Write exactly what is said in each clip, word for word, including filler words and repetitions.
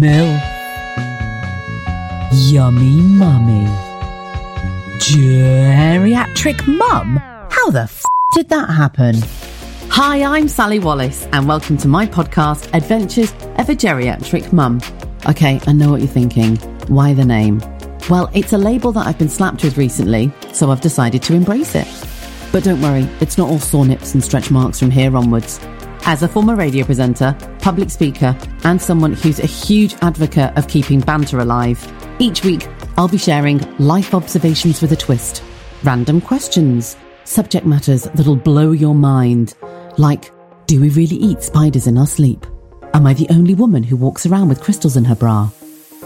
milk, yummy mummy, geriatric mum. How the f*** did that happen? Hi, I'm Sally Wallace and welcome to my podcast, Adventures of a Geriatric Mum. Okay, I know what you're thinking. Why the name? Well, it's a label that I've been slapped with recently, so I've decided to embrace it. But don't worry, it's not all sore nips and stretch marks from here onwards. As a former radio presenter, public speaker, and someone who's a huge advocate of keeping banter alive, each week I'll be sharing life observations with a twist, random questions, subject matters that'll blow your mind. Like, do we really eat spiders in our sleep? Am I the only woman who walks around with crystals in her bra?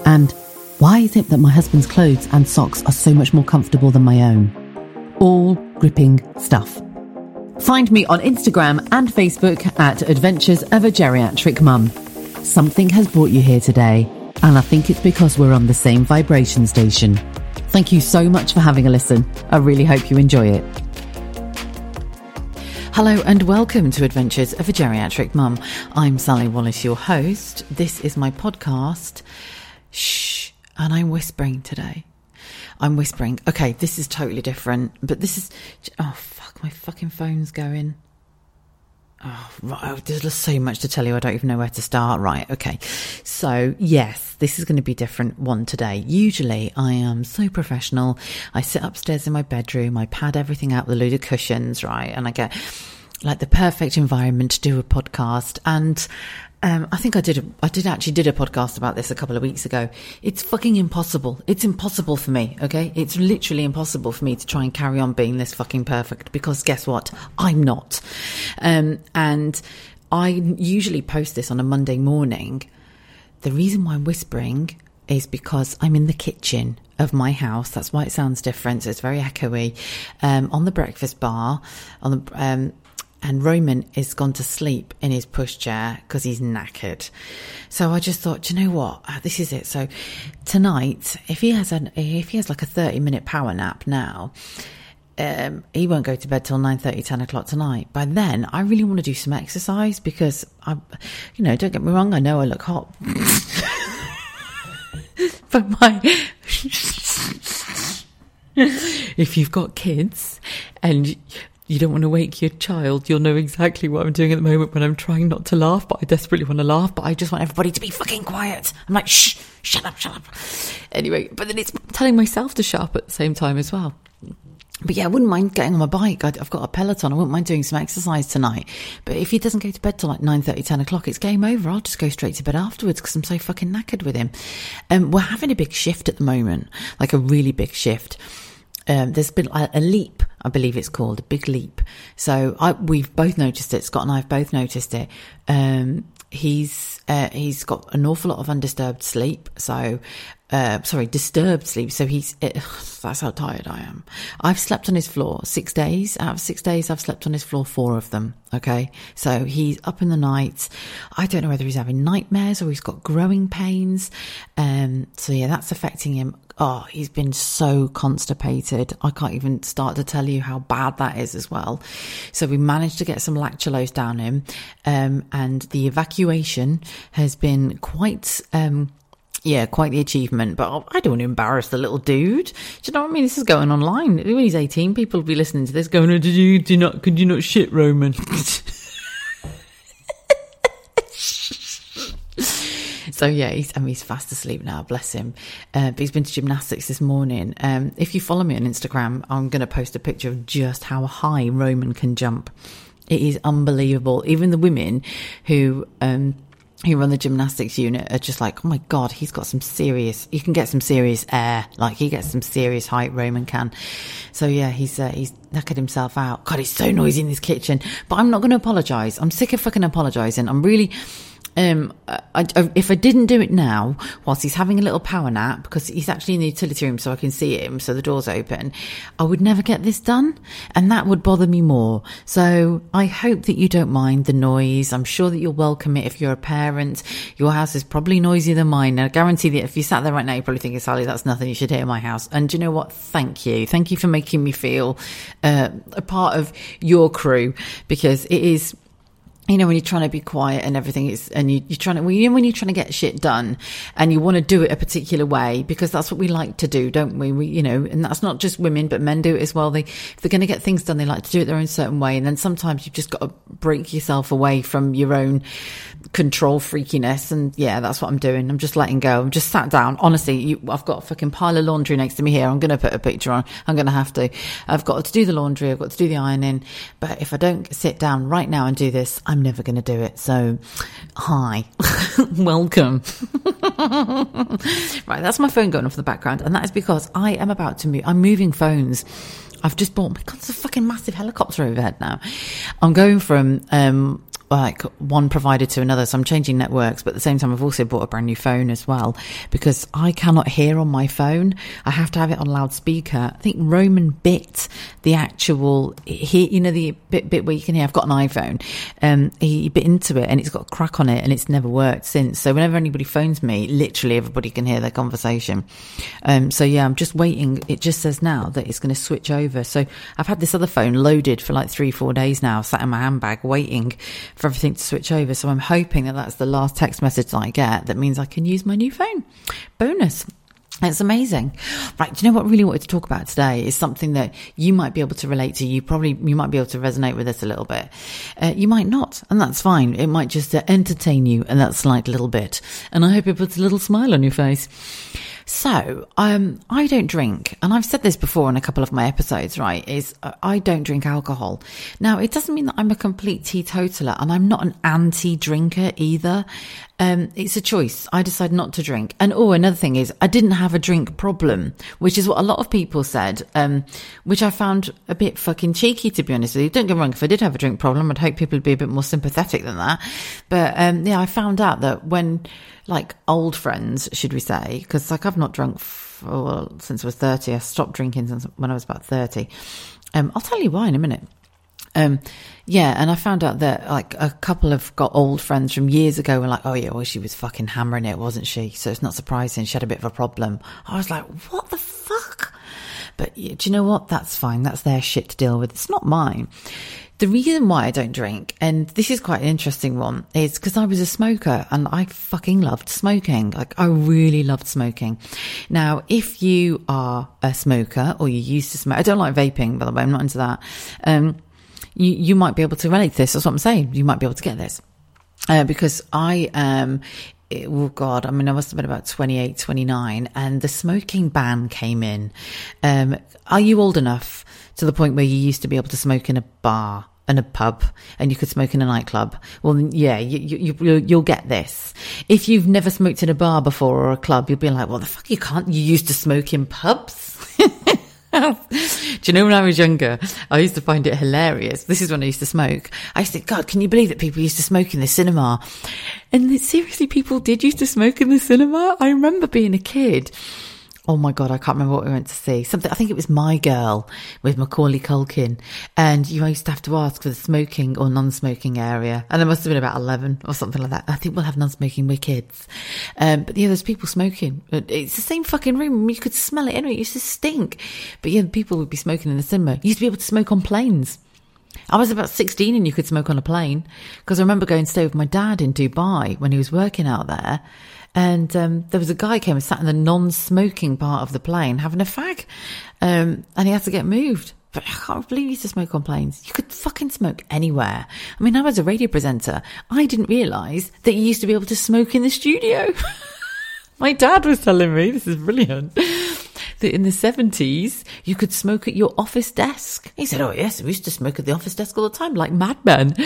And why is it that my husband's clothes and socks are so much more comfortable than my own? All gripping stuff. Find me on Instagram and Facebook at Adventures of a Geriatric Mum. Something has brought you here today, and I think it's because we're on the same vibration station. Thank you so much for having a listen. I really hope you enjoy it. Hello and welcome to Adventures of a Geriatric Mum. I'm Sally Wallace, your host. This is my podcast. Shh, and I'm whispering today. I'm whispering. Okay, this is totally different, but this is... Oh, fuck, my fucking phone's going. Oh, right, there's so much to tell you, I don't even know where to start. Right, okay. So, yes, this is going to be a different one today. Usually, I am so professional. I sit upstairs in my bedroom, I pad everything out with a load of cushions, right, and I get... like the perfect environment to do a podcast. And um, I think I did, a, I did actually did a podcast about this a couple of weeks ago. It's fucking impossible. It's impossible for me. Okay. It's literally impossible for me to try and carry on being this fucking perfect, because guess what? I'm not. Um, and I usually post this on a Monday morning. The reason why I'm whispering is because I'm in the kitchen of my house. That's why it sounds different. So it's very echoey, um, on the breakfast bar on the, um, and Roman is gone to sleep in his pushchair because he's knackered. So I just thought, do you know what? Oh, this is it. So tonight, if he has an, if he has like a thirty minute power nap now, um, he won't go to bed till nine thirty, ten o'clock tonight. By then, I really want to do some exercise because I, you know, don't get me wrong, I know I look hot, but my. If you've got kids and you don't want to wake your child, you'll know exactly what I'm doing at the moment when I'm trying not to laugh, but I desperately want to laugh, but I just want everybody to be fucking quiet. I'm like, shh, shut up, shut up. Anyway, but then it's telling myself to shut up at the same time as well. But yeah, I wouldn't mind getting on my bike. I've got a Peloton. I wouldn't mind doing some exercise tonight. But if he doesn't go to bed till like nine thirty, ten o'clock, it's game over. I'll just go straight to bed afterwards because I'm so fucking knackered with him. Um, we're having a big shift at the moment, like a really big shift. Um, there's been a, a leap, I believe it's called, a big leap. So I, we've both noticed it. Scott and I have both noticed it. Um, he's uh, he's got an awful lot of undisturbed sleep. So uh, sorry, disturbed sleep. So he's it, that's how tired I am. I've slept on his floor six days out of six days. I've slept on his floor four of them. Okay, so he's up in the night. I don't know whether he's having nightmares or he's got growing pains. Um, so yeah, that's affecting him. Oh, he's been so constipated. I can't even start to tell you how bad that is as well. So we managed to get some lactulose down him. Um, and the evacuation has been quite, um, yeah, quite the achievement. But I don't want to embarrass the little dude. Do you know what I mean? This is going online. When he's eighteen, people will be listening to this going, oh, did you, do not, could you not shit, Roman? So yeah, he's, I mean, he's fast asleep now, bless him. Uh, but he's been to gymnastics this morning. Um, if you follow me on Instagram, I'm going to post a picture of just how high Roman can jump. It is unbelievable. Even the women who um, who run the gymnastics unit are just like, oh my God, he's got some serious, he can get some serious air. Like he gets some serious height, Roman can. So yeah, he's uh, he's knackered himself out. God, it's so noisy in this kitchen. But I'm not going to apologise. I'm sick of fucking apologising. I'm really... Um, I, I, if I didn't do it now, whilst he's having a little power nap, because he's actually in the utility room so I can see him, so the door's open, I would never get this done, and that would bother me more. So I hope that you don't mind the noise. I'm sure that you'll welcome it if you're a parent. Your house is probably noisier than mine. Now, I guarantee that if you sat there right now, you're probably thinking, Sally, that's nothing, you should hear my house. And do you know what? Thank you. Thank you for making me feel uh, a part of your crew, because it is... you know, when you're trying to be quiet and everything, it's, and you, you're trying to, well, you know, when you're trying to get shit done and you want to do it a particular way, because that's what we like to do, don't we? We, you know, and that's not just women, but men do it as well. They, if they're going to get things done, they like to do it their own certain way. And then sometimes you've just got to break yourself away from your own control freakiness. And yeah, that's what I'm doing. I'm just letting go. I'm just sat down. Honestly, you, I've got a fucking pile of laundry next to me here. I'm going to put a picture on. I'm going to have to. I've got to do the laundry. I've got to do the ironing. But if I don't sit down right now and do this, I'm I'm never going to do it. So, hi. Welcome. Right, that's my phone going off in the background. And that is because I am about to move. I'm moving phones. I've just bought, my God, it's a fucking massive helicopter overhead now. I'm going from um, like one provider to another. So I'm changing networks. But at the same time, I've also bought a brand new phone as well. Because I cannot hear on my phone. I have to have it on loudspeaker. I think Roman bit the actual, he, you know, the bit, bit where you can hear, I've got an iPhone. Um, he bit into it and it's got a crack on it and it's never worked since. So whenever anybody phones me, literally everybody can hear their conversation. Um, so yeah, I'm just waiting. It just says now that it's going to switch over. So I've had this other phone loaded for like three, four days now, sat in my handbag waiting for everything to switch over. So I'm hoping that that's the last text message that I get. That means I can use my new phone. Bonus. It's amazing. Right, do you know what I really wanted to talk about today is something that you might be able to relate to. You probably, you might be able to resonate with this a little bit. Uh, you might not, and that's fine. It might just uh, entertain you, and that's like a little bit. And I hope it puts a little smile on your face. So, um, I don't drink, and I've said this before in a couple of my episodes, right, is uh, I don't drink alcohol. Now, it doesn't mean that I'm a complete teetotaler, and I'm not an anti-drinker either. Um, it's a choice. I decide not to drink. And, oh, another thing is I didn't have a drink problem, which is what a lot of people said, um, which I found a bit fucking cheeky, to be honest with you. Don't get me wrong, if I did have a drink problem, I'd hope people would be a bit more sympathetic than that. But, um, yeah, I found out that when, like, old friends, should we say, because, like, I've not drunk for, well, since I was thirty. I stopped drinking since when I was about thirty. Um, I'll tell you why in a minute. Um, yeah, and I found out that like a couple of got old friends from years ago were like, oh yeah, well she was fucking hammering it, wasn't she? So it's not surprising she had a bit of a problem. I was like, what the fuck? But yeah, do you know what? That's fine. That's their shit to deal with. It's not mine. The reason why I don't drink, and this is quite an interesting one, is because I was a smoker and I fucking loved smoking. Like, I really loved smoking. Now, if you are a smoker or you used to smoke, I don't like vaping, by the way, I'm not into that. Um, You, you might be able to relate to this. That's what I'm saying. You might be able to get this. Uh, because I um it, oh God, I mean, I must have been about twenty-eight, twenty-nine, and the smoking ban came in. Um, are you old enough to the point where you used to be able to smoke in a bar and a pub and you could smoke in a nightclub? Well, yeah, you, you, you, you'll get this. If you've never smoked in a bar before or a club, you'll be like, well, the fuck, you can't, you used to smoke in pubs? Do you know, when I was younger, I used to find it hilarious. This is when I used to smoke. I used to think, God, can you believe that people used to smoke in the cinema? And seriously, people did used to smoke in the cinema. I remember being a kid. Oh my God, I can't remember what we went to see. Something, I think it was My Girl with Macaulay Culkin. And you used to have to ask for the smoking or non-smoking area. And there must have been about eleven or something like that. I think we'll have non-smoking with kids. Um, but yeah, there's people smoking. It's the same fucking room. You could smell it anyway. It used to stink. But yeah, people would be smoking in the cinema. You used to be able to smoke on planes. I was about sixteen and you could smoke on a plane. Because I remember going to stay with my dad in Dubai when he was working out there. And um, there was a guy came and sat in the non-smoking part of the plane having a fag. Um, and he had to get moved. But I can't believe he used to smoke on planes. You could fucking smoke anywhere. I mean, I was a radio presenter. I didn't realise that you used to be able to smoke in the studio. My dad was telling me, this is brilliant, that in the seventies, you could smoke at your office desk. He said, oh yes, we used to smoke at the office desk all the time, like madmen.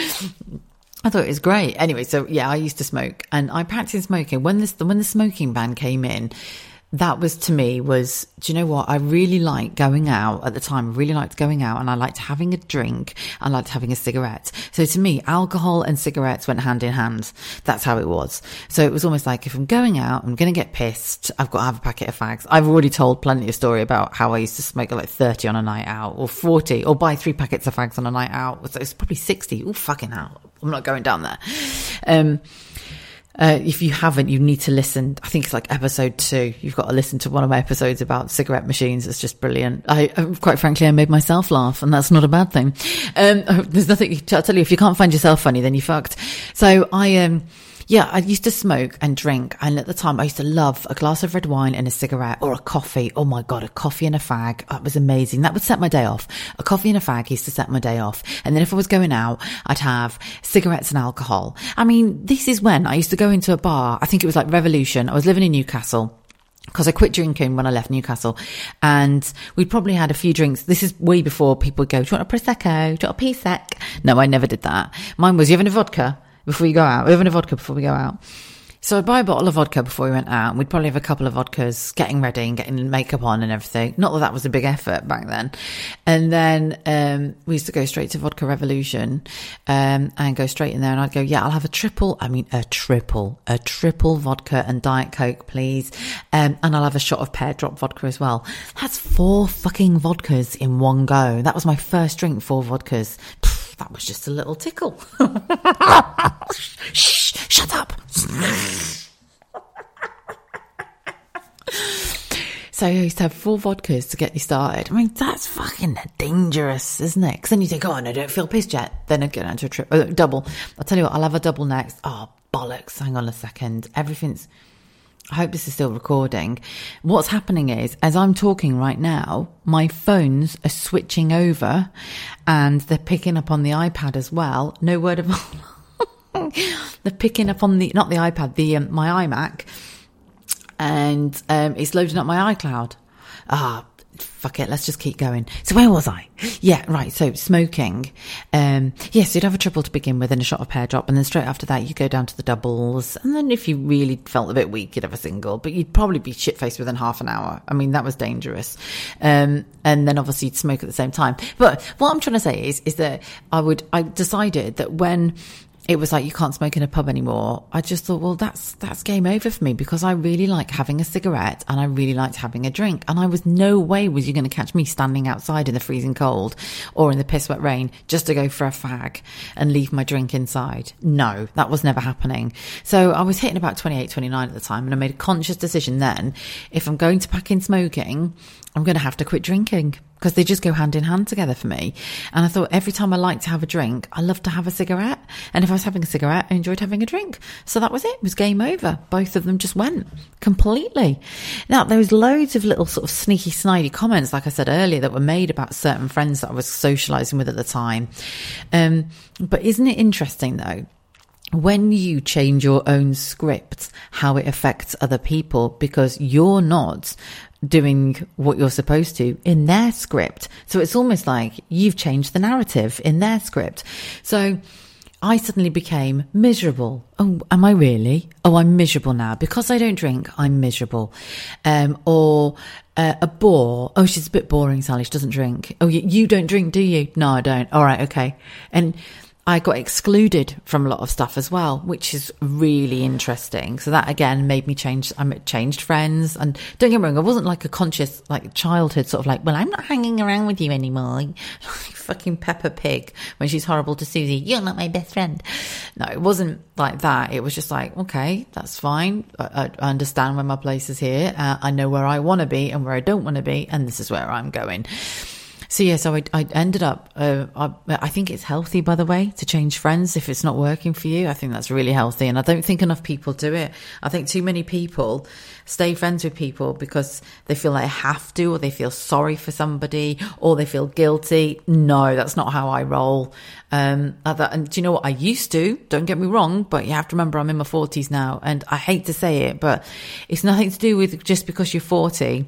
I thought it was great. Anyway, so yeah, I used to smoke and I practiced smoking. When this, when the smoking ban came in, that was, to me, was, do you know what? I really liked going out at the time. I really liked going out and I liked having a drink. I liked having a cigarette. So to me, alcohol and cigarettes went hand in hand. That's how it was. So it was almost like, if I'm going out, I'm going to get pissed. I've got to have a packet of fags. I've already told plenty of story about how I used to smoke like thirty on a night out, or forty, or buy three packets of fags on a night out. So it's probably sixty. Oh, fucking hell. I'm not going down there. Um, Uh, if you haven't, you need to listen. I think it's like episode two. You've got to listen to one of my episodes about cigarette machines. It's just brilliant. I, I quite frankly, I made myself laugh, and that's not a bad thing. Um, there's nothing, I'll tell you, if you can't find yourself funny, then you're fucked. So I um, yeah, I used to smoke and drink. And at the time, I used to love a glass of red wine and a cigarette or a coffee. Oh my God, a coffee and a fag. That was amazing. That would set my day off. A coffee and a fag used to set my day off. And then if I was going out, I'd have cigarettes and alcohol. I mean, this is when I used to go into a bar. I think it was like Revolution. I was living in Newcastle, because I quit drinking when I left Newcastle, and we probably had a few drinks. This is way before people would go, do you want a Prosecco? Do you want a P-Sec? No, I never did that. Mine was, you having a vodka before you go out? We're having a vodka before we go out. So I'd buy a bottle of vodka before we went out, and we'd probably have a couple of vodkas, getting ready and getting makeup on and everything. Not that that was a big effort back then. And then um, we used to go straight to Vodka Revolution um, and go straight in there. And I'd go, yeah, I'll have a triple. I mean, a triple, a triple vodka and Diet Coke, please. Um, and I'll have a shot of pear drop vodka as well. That's four fucking vodkas in one go. That was my first drink, four vodkas. That was just a little tickle. Shh, shut up. So I used to have four vodkas to get you started. I mean, that's fucking dangerous, isn't it? Because then you think, oh, no, I don't feel pissed yet. Then I'd get down to a trip. Oh, double. I'll tell you what, I'll have a double next. Oh, bollocks. Hang on a second. Everything's... I hope this is still recording. What's happening is, as I'm talking right now, my phones are switching over and they're picking up on the iPad as well. No word of... They're picking up on the... Not the iPad, the um, my iMac. And um, it's loading up my iCloud. Ah, fuck it. Let's just keep going. So where was I? Yeah, right. So smoking. Um, yes, yeah, so you'd have a triple to begin with and a shot of pear drop. And then straight after that, you go down to the doubles. And then if you really felt a bit weak, you'd have a single. But you'd probably be shit-faced within half an hour. I mean, that was dangerous. Um, and then obviously you'd smoke at the same time. But what I'm trying to say is, is that I would, I decided that when it was like, you can't smoke in a pub anymore, I just thought, well, that's that's game over for me, because I really like having a cigarette and I really liked having a drink. And I was, no way was you going to catch me standing outside in the freezing cold or in the piss wet rain just to go for a fag and leave my drink inside. No, that was never happening. So I was hitting about twenty-eight, twenty-nine at the time, and I made a conscious decision then, if I'm going to pack in smoking, I'm going to have to quit drinking, because they just go hand in hand together for me. And I thought, every time I like to have a drink, I love to have a cigarette. And if I was having a cigarette, I enjoyed having a drink. So that was it. It was game over. Both of them just went completely. Now, there was loads of little sort of sneaky, snidey comments, like I said earlier, that were made about certain friends that I was socialising with at the time. Um, but isn't it interesting, though, when you change your own script, how it affects other people, because you're not doing what you're supposed to in their script. So it's almost like you've changed the narrative in their script. So I suddenly became miserable. Oh, am I really? Oh, I'm miserable now. Because I don't drink, I'm miserable. Um, or uh, a bore. Oh, she's a bit boring, Sally. She doesn't drink. Oh, you, you don't drink, do you? No, I don't. All right, okay. And I got excluded from a lot of stuff as well, which is really interesting. So that again made me change. I changed friends, and don't get me wrong, I wasn't like a conscious, like childhood sort of like, well, I'm not hanging around with you anymore. Like, fucking Peppa Pig when she's horrible to Susie. You're not my best friend. No, it wasn't like that. It was just like, okay, that's fine. I, I understand where my place is here. Uh, I know where I want to be and where I don't want to be, and this is where I'm going. So yeah, so I, I ended up, uh, I, I think it's healthy, by the way, to change friends if it's not working for you. I think that's really healthy, and I don't think enough people do it. I think too many people stay friends with people because they feel they have to, or they feel sorry for somebody, or they feel guilty. No, that's not how I roll. Um, and do you know what? I used to, don't get me wrong, but you have to remember I'm in my forties now, and I hate to say it, but it's nothing to do with just because you're forty.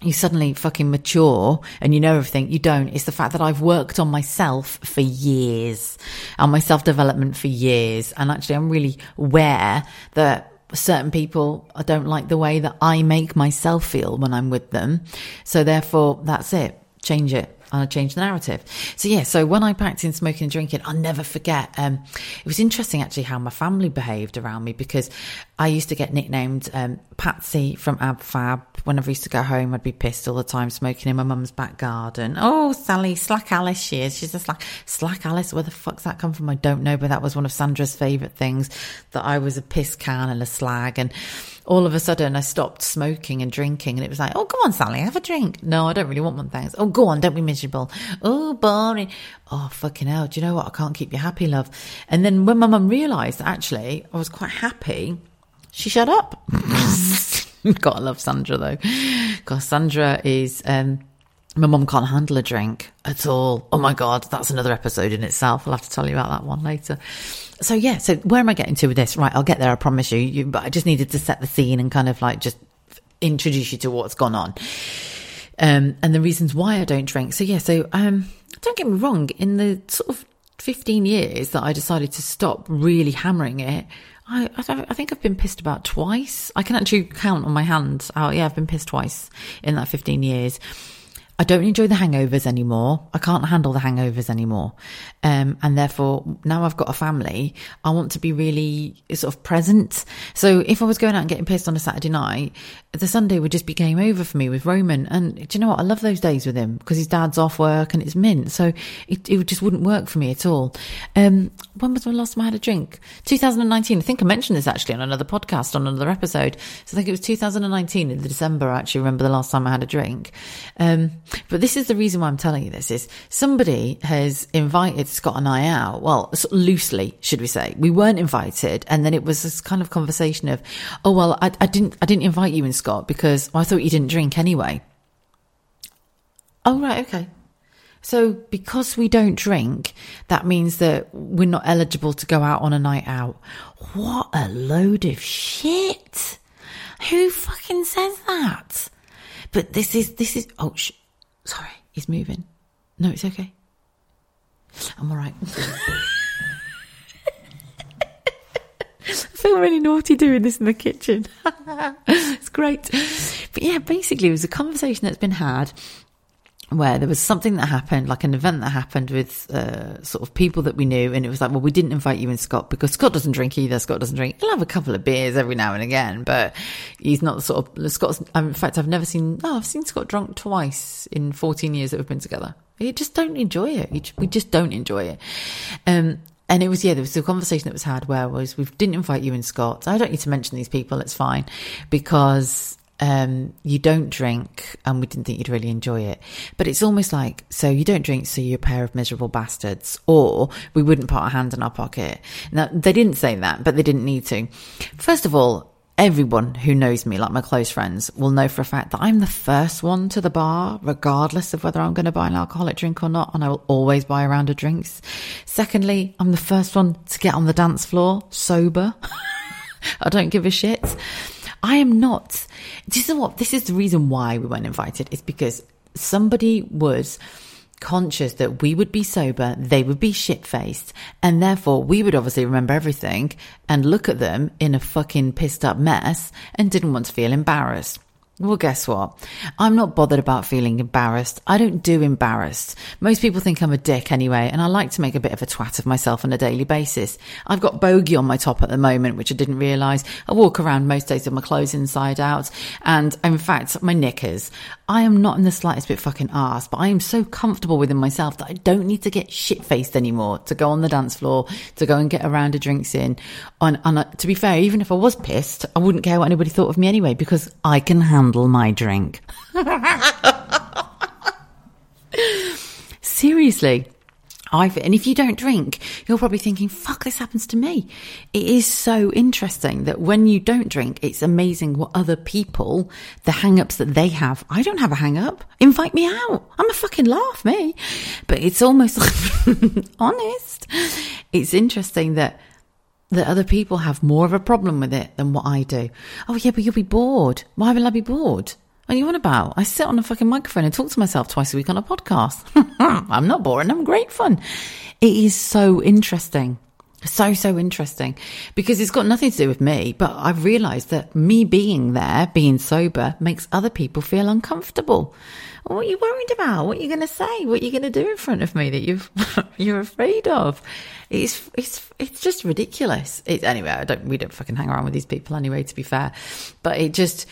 You suddenly fucking mature and you know everything. You don't. It's the fact that I've worked on myself for years, on my self-development for years. And actually, I'm really aware that certain people, I don't like the way that I make myself feel when I'm with them. So therefore, that's it. Change it. and I changed the narrative. So yeah, so when I packed in smoking and drinking, I'll never forget. Um, it was interesting actually how my family behaved around me, because I used to get nicknamed um, Patsy from Ab Fab. Whenever I used to go home, I'd be pissed all the time, smoking in my mum's back garden. Oh, Sally, Slack Alice she is. She's a slack. Slack Alice, where the fuck's that come from? I don't know, but that was one of Sandra's favourite things, that I was a piss can and a slag. And all of a sudden I stopped smoking and drinking, and it was like, oh, come on, Sally, have a drink. No, I don't really want one, thanks. Oh, go on, don't be miserable. Oh, boring. Oh, fucking hell, do you know what? I can't keep you happy, love. And then when my mum realised that actually I was quite happy, she shut up. Gotta love Sandra, though. Because Sandra is... Um, my mum can't handle a drink at all. Oh, my God. That's another episode in itself. I'll have to tell you about that one later. So, yeah. So, where am I getting to with this? Right, I'll get there, I promise you. you but I just needed to set the scene and kind of, like, just introduce you to what's gone on. Um, and the reasons why I don't drink. So, yeah. So, um, don't get me wrong. In the sort of fifteen years that I decided to stop really hammering it, I, I, I think I've been pissed about twice. I can actually count on my hand. Oh, yeah, I've been pissed twice in that fifteen years. I don't enjoy the hangovers anymore. I can't handle the hangovers anymore. Um, and therefore, now I've got a family, I want to be really sort of present. So if I was going out and getting pissed on a Saturday night, the Sunday would just be game over for me with Roman. And do you know what? I love those days with him, because his dad's off work and it's mint. So it, it just wouldn't work for me at all. Um, when was the last time I had a drink? two thousand nineteen. I think I mentioned this actually on another podcast, on another episode. So I think it was two thousand nineteen in December. I actually remember the last time I had a drink. Um, But this is the reason why I'm telling you this, is somebody has invited Scott and I out. Well, loosely, should we say. We weren't invited. And then it was this kind of conversation of, oh, well, I, I didn't I didn't invite you and Scott because well, I thought you didn't drink anyway. Oh, right. OK. So because we don't drink, that means that we're not eligible to go out on a night out. What a load of shit. Who fucking says that? But this is this is. Oh, shit. Sorry, he's moving. No, it's okay. I'm all right. I feel really naughty doing this in the kitchen. It's great. But yeah, basically it was a conversation that's been had where there was something that happened, like an event that happened with uh, sort of people that we knew. And it was like, well, we didn't invite you and Scott because Scott doesn't drink either. Scott doesn't drink. He'll have a couple of beers every now and again, but he's not the sort of... Scott's... In fact, I've never seen... No, I've seen Scott drunk twice in fourteen years that we've been together. We just don't enjoy it. We just don't enjoy it. Um, and it was, yeah, there was a conversation that was had where was, we didn't invite you and Scott. I don't need to mention these people. It's fine because... Um, you don't drink and we didn't think you'd really enjoy it. But it's almost like, so you don't drink, so you're a pair of miserable bastards, or we wouldn't put our hand in our pocket. Now, they didn't say that, but they didn't need to. First of all, everyone who knows me, like my close friends, will know for a fact that I'm the first one to the bar, regardless of whether I'm going to buy an alcoholic drink or not, and I will always buy a round of drinks. Secondly, I'm the first one to get on the dance floor sober. I don't give a shit. I am not. Do you know what? This is the reason why we weren't invited. It's because somebody was conscious that we would be sober, they would be shit-faced, and therefore we would obviously remember everything and look at them in a fucking pissed-up mess and didn't want to feel embarrassed. Well, guess what? I'm not bothered about feeling embarrassed. I don't do embarrassed. Most people think I'm a dick anyway, and I like to make a bit of a twat of myself on a daily basis. I've got bogey on my top at the moment, which I didn't realise. I walk around most days with my clothes inside out, and in fact, my knickers. I am not in the slightest bit fucking arsed, but I am so comfortable within myself that I don't need to get shit-faced anymore to go on the dance floor, to go and get a round of drinks in. And, and uh, to be fair, even if I was pissed, I wouldn't care what anybody thought of me anyway, because I can handle my drink. Seriously, I've and if you don't drink, you're probably thinking, fuck, this happens to me. It is so interesting that when you don't drink, it's amazing what other people, the hang-ups that they have. I don't have a hang-up. Invite me out. I'm a fucking laugh, me. But it's almost like, honest. It's interesting that that other people have more of a problem with it than what I do. Oh, yeah, but you'll be bored. Why will I be bored? What are you on about? I sit on a fucking microphone and talk to myself twice a week on a podcast. I'm not boring. I'm great fun. It is so interesting. So, so interesting, because it's got nothing to do with me, but I've realised that me being there, being sober, makes other people feel uncomfortable. What are you worried about? What are you going to say? What are you going to do in front of me that you've, you're afraid of? It's it's it's just ridiculous. It, anyway, I don't, we don't fucking hang around with these people anyway, to be fair. But it just,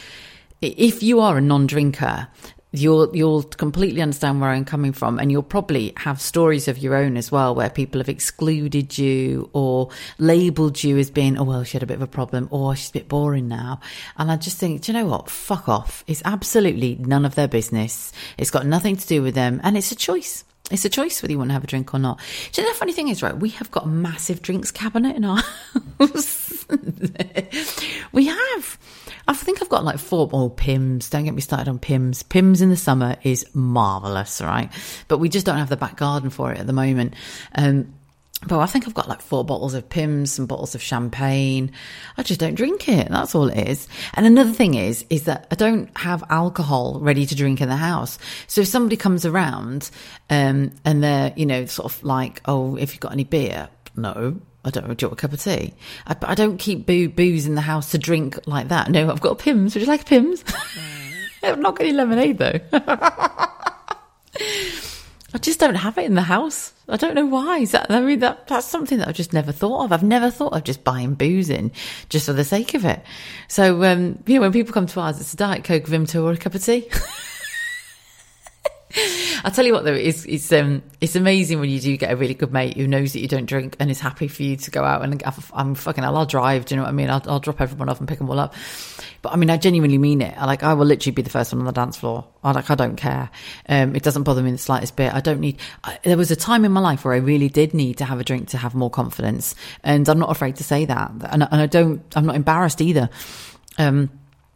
if you are a non-drinker, You'll you'll completely understand where I'm coming from, and you'll probably have stories of your own as well, where people have excluded you or labelled you as being, oh well, she had a bit of a problem, or she's a bit boring now. And I just think, do you know what? Fuck off. It's absolutely none of their business. It's got nothing to do with them, and it's a choice. It's a choice whether you want to have a drink or not. Do you know the funny thing is, right, we have got a massive drinks cabinet in our house. We have. I think I've got like four, oh, Pimm's. Don't get me started on Pimm's. Pimm's in the summer is marvellous, right? But we just don't have the back garden for it at the moment. Um, but I think I've got like four bottles of Pimm's, some bottles of champagne. I just don't drink it. That's all it is. And another thing is, is that I don't have alcohol ready to drink in the house. So if somebody comes around um, and they're, you know, sort of like, oh, if you've got any beer, no. I don't know, do you want a cup of tea? I, I don't keep boo booze in the house to drink like that. No, I've got Pimm's. Would you like Pimm's? I've not got any lemonade, though. I just don't have it in the house. I don't know why. Is that, I mean, that that's something that I've just never thought of. I've never thought of just buying booze in just for the sake of it. So, um, you know, when people come to ours, it's a Diet Coke, Vimto, or a cup of tea. I'll tell you what though, it's it's um it's amazing when you do get a really good mate who knows that you don't drink and is happy for you to go out, and I'm fucking hell, I'll drive, do you know what I mean? I'll, I'll drop everyone off and pick them all up. But I mean, I genuinely mean it. I, like, I will literally be the first one on the dance floor. I like, I don't care. Um, it doesn't bother me in the slightest bit. I don't need, I, there was a time in my life where I really did need to have a drink to have more confidence. And I'm not afraid to say that. And, and I don't, I'm not embarrassed either. Um,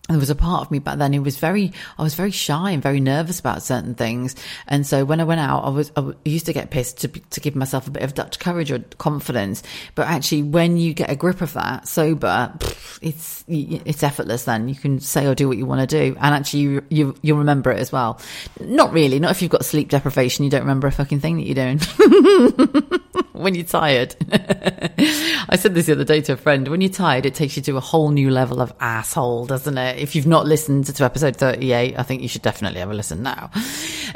And there was a part of me back then who was very, I was very shy and very nervous about certain things. And so when I went out, I was, I used to get pissed to to give myself a bit of Dutch courage or confidence. But actually, when you get a grip of that sober, it's, it's effortless then. You can say or do what you want to do. And actually, you, you, you'll remember it as well. Not really. Not if you've got sleep deprivation, you don't remember a fucking thing that you're doing. When you're tired. I said this the other day to a friend. When you're tired, it takes you to a whole new level of asshole, doesn't it? If you've not listened to episode thirty-eight, I think you should definitely have a listen now.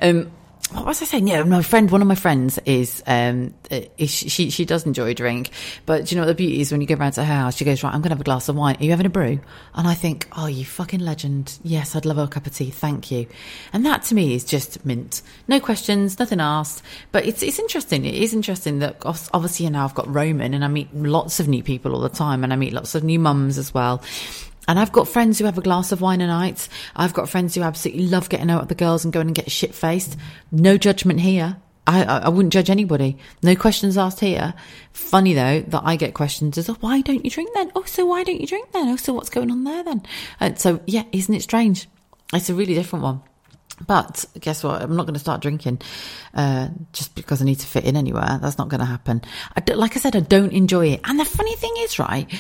Um, what was I saying? Yeah, my friend, one of my friends is, um, is she, she does enjoy a drink, but do you know what the beauty is? When you go round to her house, she goes, right, I'm going to have a glass of wine. Are you having a brew? And I think, oh, you fucking legend. Yes, I'd love a cup of tea. Thank you. And that to me is just mint. No questions, nothing asked. But it's, it's interesting. It is interesting that obviously now I've got Roman and I meet lots of new people all the time, and I meet lots of new mums as well. And I've got friends who have a glass of wine a night. I've got friends who absolutely love getting out with the girls and going and get shit-faced. No judgment here. I, I, I wouldn't judge anybody. No questions asked here. Funny, though, that I get questions as, oh, why don't you drink then? Oh, so why don't you drink then? Oh, so what's going on there then? And so, yeah, isn't it strange? It's a really different one. But guess what? I'm not going to start drinking uh, just because I need to fit in anywhere. That's not going to happen. I do, like I said, I don't enjoy it. And the funny thing is, right,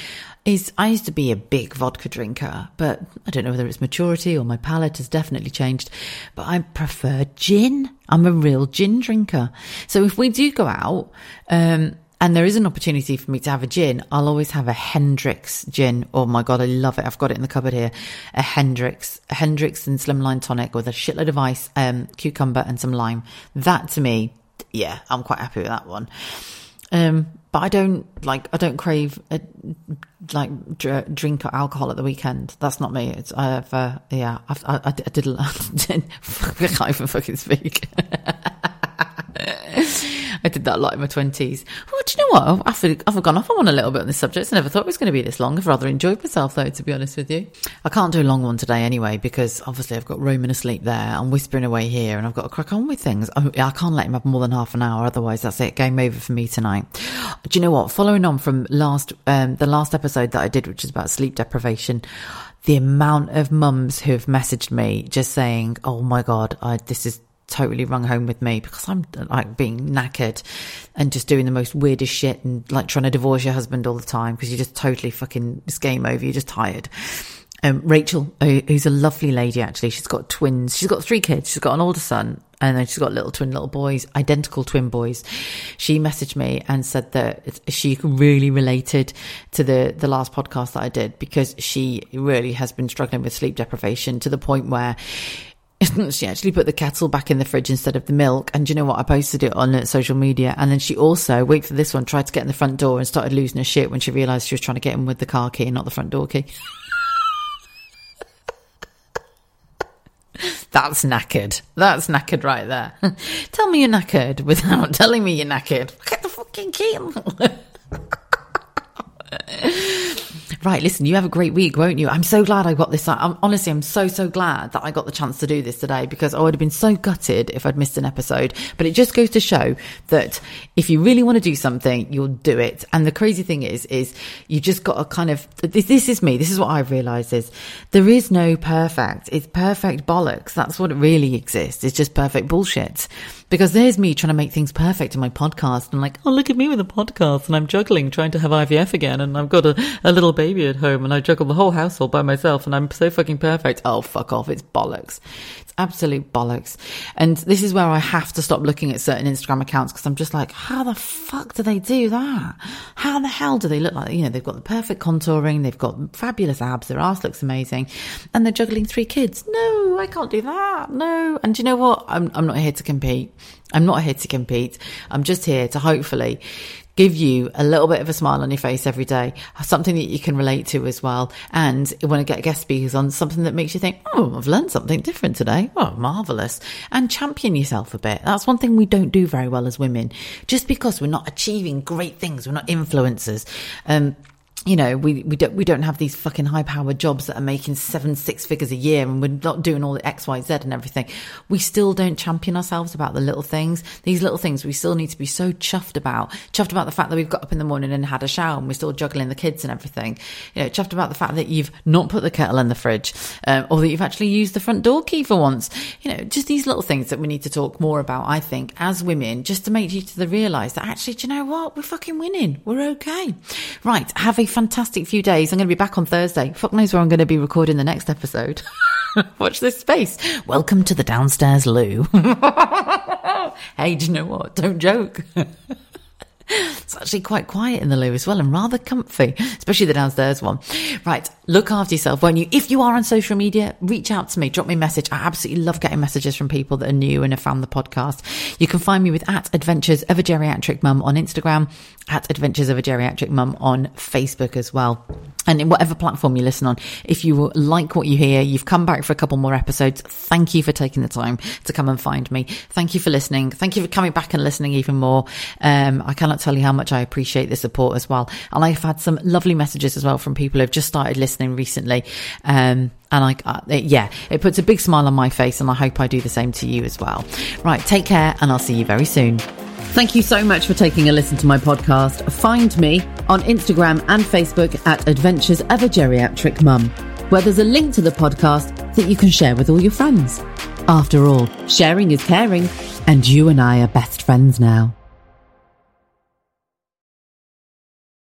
is I used to be a big vodka drinker, but I don't know whether it's maturity or my palate has definitely changed, but I prefer gin. I'm a real gin drinker. So if we do go out, um, and there is an opportunity for me to have a gin, I'll always have a Hendrick's gin. Oh my God, I love it. I've got it in the cupboard here. A Hendrick's, a Hendrick's and slimline tonic with a shitload of ice, um, cucumber and some lime. That to me, yeah, I'm quite happy with that one. Um, but I don't like, I don't crave a, like dr- drink or alcohol at the weekend. That's not me. It's, I've, uh, yeah, I've, I, I did, I did I can't even fucking speak. I did that a lot in my twenties. Well, do you know what? I've, I've gone off on a little bit on this subject. I never thought it was going to be this long. I've rather enjoyed myself, though, to be honest with you. I can't do a long one today anyway, because obviously I've got Roman asleep there. I'm whispering away here and I've got to crack on with things. I, I can't let him have more than half an hour. Otherwise, that's it. Game over for me tonight. Do you know what? Following on from last um, the last episode that I did, which is about sleep deprivation, the amount of mums who have messaged me just saying, oh, my God, I, this is totally rung home with me, because I'm like being knackered and just doing the most weirdest shit and like trying to divorce your husband all the time because you're just totally fucking, it's game over, you're just tired. Um, Rachel, who's a lovely lady, actually, she's got twins, she's got three kids, she's got an older son and she's got little twin little boys, identical twin boys. She messaged me and said that she really related to the, the last podcast that I did, because she really has been struggling with sleep deprivation to the point where she actually put the kettle back in the fridge instead of the milk. And you know what? I posted it on social media. And then she also, wait for this one, tried to get in the front door and started losing her shit when she realised she was trying to get in with the car key and not the front door key. That's knackered. That's knackered right there. Tell me you're knackered without telling me you're knackered. Get the fucking key. Right, listen, you have a great week, won't you? I'm so glad I got this. I'm, honestly, I'm so, so glad that I got the chance to do this today, because I would have been so gutted if I'd missed an episode. But it just goes to show that if you really want to do something, you'll do it. And the crazy thing is, is you just got to kind of, this, this is me. This is what I've realised is there is no perfect. It's perfect bollocks. That's what it really exists. It's just perfect bullshit. Because there's me trying to make things perfect in my podcast. I'm like, oh, look at me with a podcast. And I'm juggling, trying to have I V F again. And I've got a, a little baby at home. And I juggle the whole household by myself. And I'm so fucking perfect. Oh, fuck off. It's bollocks. It's absolute bollocks. And this is where I have to stop looking at certain Instagram accounts. Because I'm just like, how the fuck do they do that? How the hell do they look like, you know, they've got the perfect contouring. They've got fabulous abs. Their ass looks amazing. And they're juggling three kids. No, I can't do that. No. And do you know what? I'm, I'm not here to compete. I'm not here to compete. I'm just here to hopefully give you a little bit of a smile on your face every day, something that you can relate to as well. And when I get guest speakers on, something that makes you think, oh, I've learned something different today. Oh, marvellous. And champion yourself a bit. That's one thing we don't do very well as women. Just because we're not achieving great things, we're not influencers. Um, you know, we, we don't, we don't have these fucking high powered jobs that are making seven, six figures a year, and we're not doing all the X, Y, Z and everything. We still don't champion ourselves about the little things. These little things we still need to be so chuffed about, chuffed about the fact that we've got up in the morning and had a shower and we're still juggling the kids and everything. You know, chuffed about the fact that you've not put the kettle in the fridge, um, or that you've actually used the front door key for once. You know, just these little things that we need to talk more about, I think, as women, just to make you to the realize that actually, do you know what? We're fucking winning. We're okay. Right. Have a fantastic few days. I'm going to be back on Thursday. Fuck knows where I'm going to be recording the next episode. Watch this space. Welcome to the downstairs loo. Hey, do you know what? Don't joke. It's actually quite quiet in the loo as well, and rather comfy, especially the downstairs one. Right, look after yourself, won't you? If you are on social media, reach out to me, drop me a message. I absolutely love getting messages from people that are new and have found the podcast. You can find me with at Adventures of a Geriatric Mum on Instagram, at Adventures of a Geriatric Mum on Facebook as well. And in whatever platform you listen on, if you like what you hear, you've come back for a couple more episodes, thank you for taking the time to come and find me. Thank you for listening. Thank you for coming back and listening even more. Um, I cannot tell you how much I appreciate the support as well. And I've had some lovely messages as well from people who've just started listening recently. Um, and I, uh, it, yeah, it puts a big smile on my face, and I hope I do the same to you as well. Right, take care, and I'll see you very soon. Thank you so much for taking a listen to my podcast. Find me on Instagram and Facebook at Adventures of a Geriatric Mum, where there's a link to the podcast that you can share with all your friends. After all, sharing is caring, and you and I are best friends now.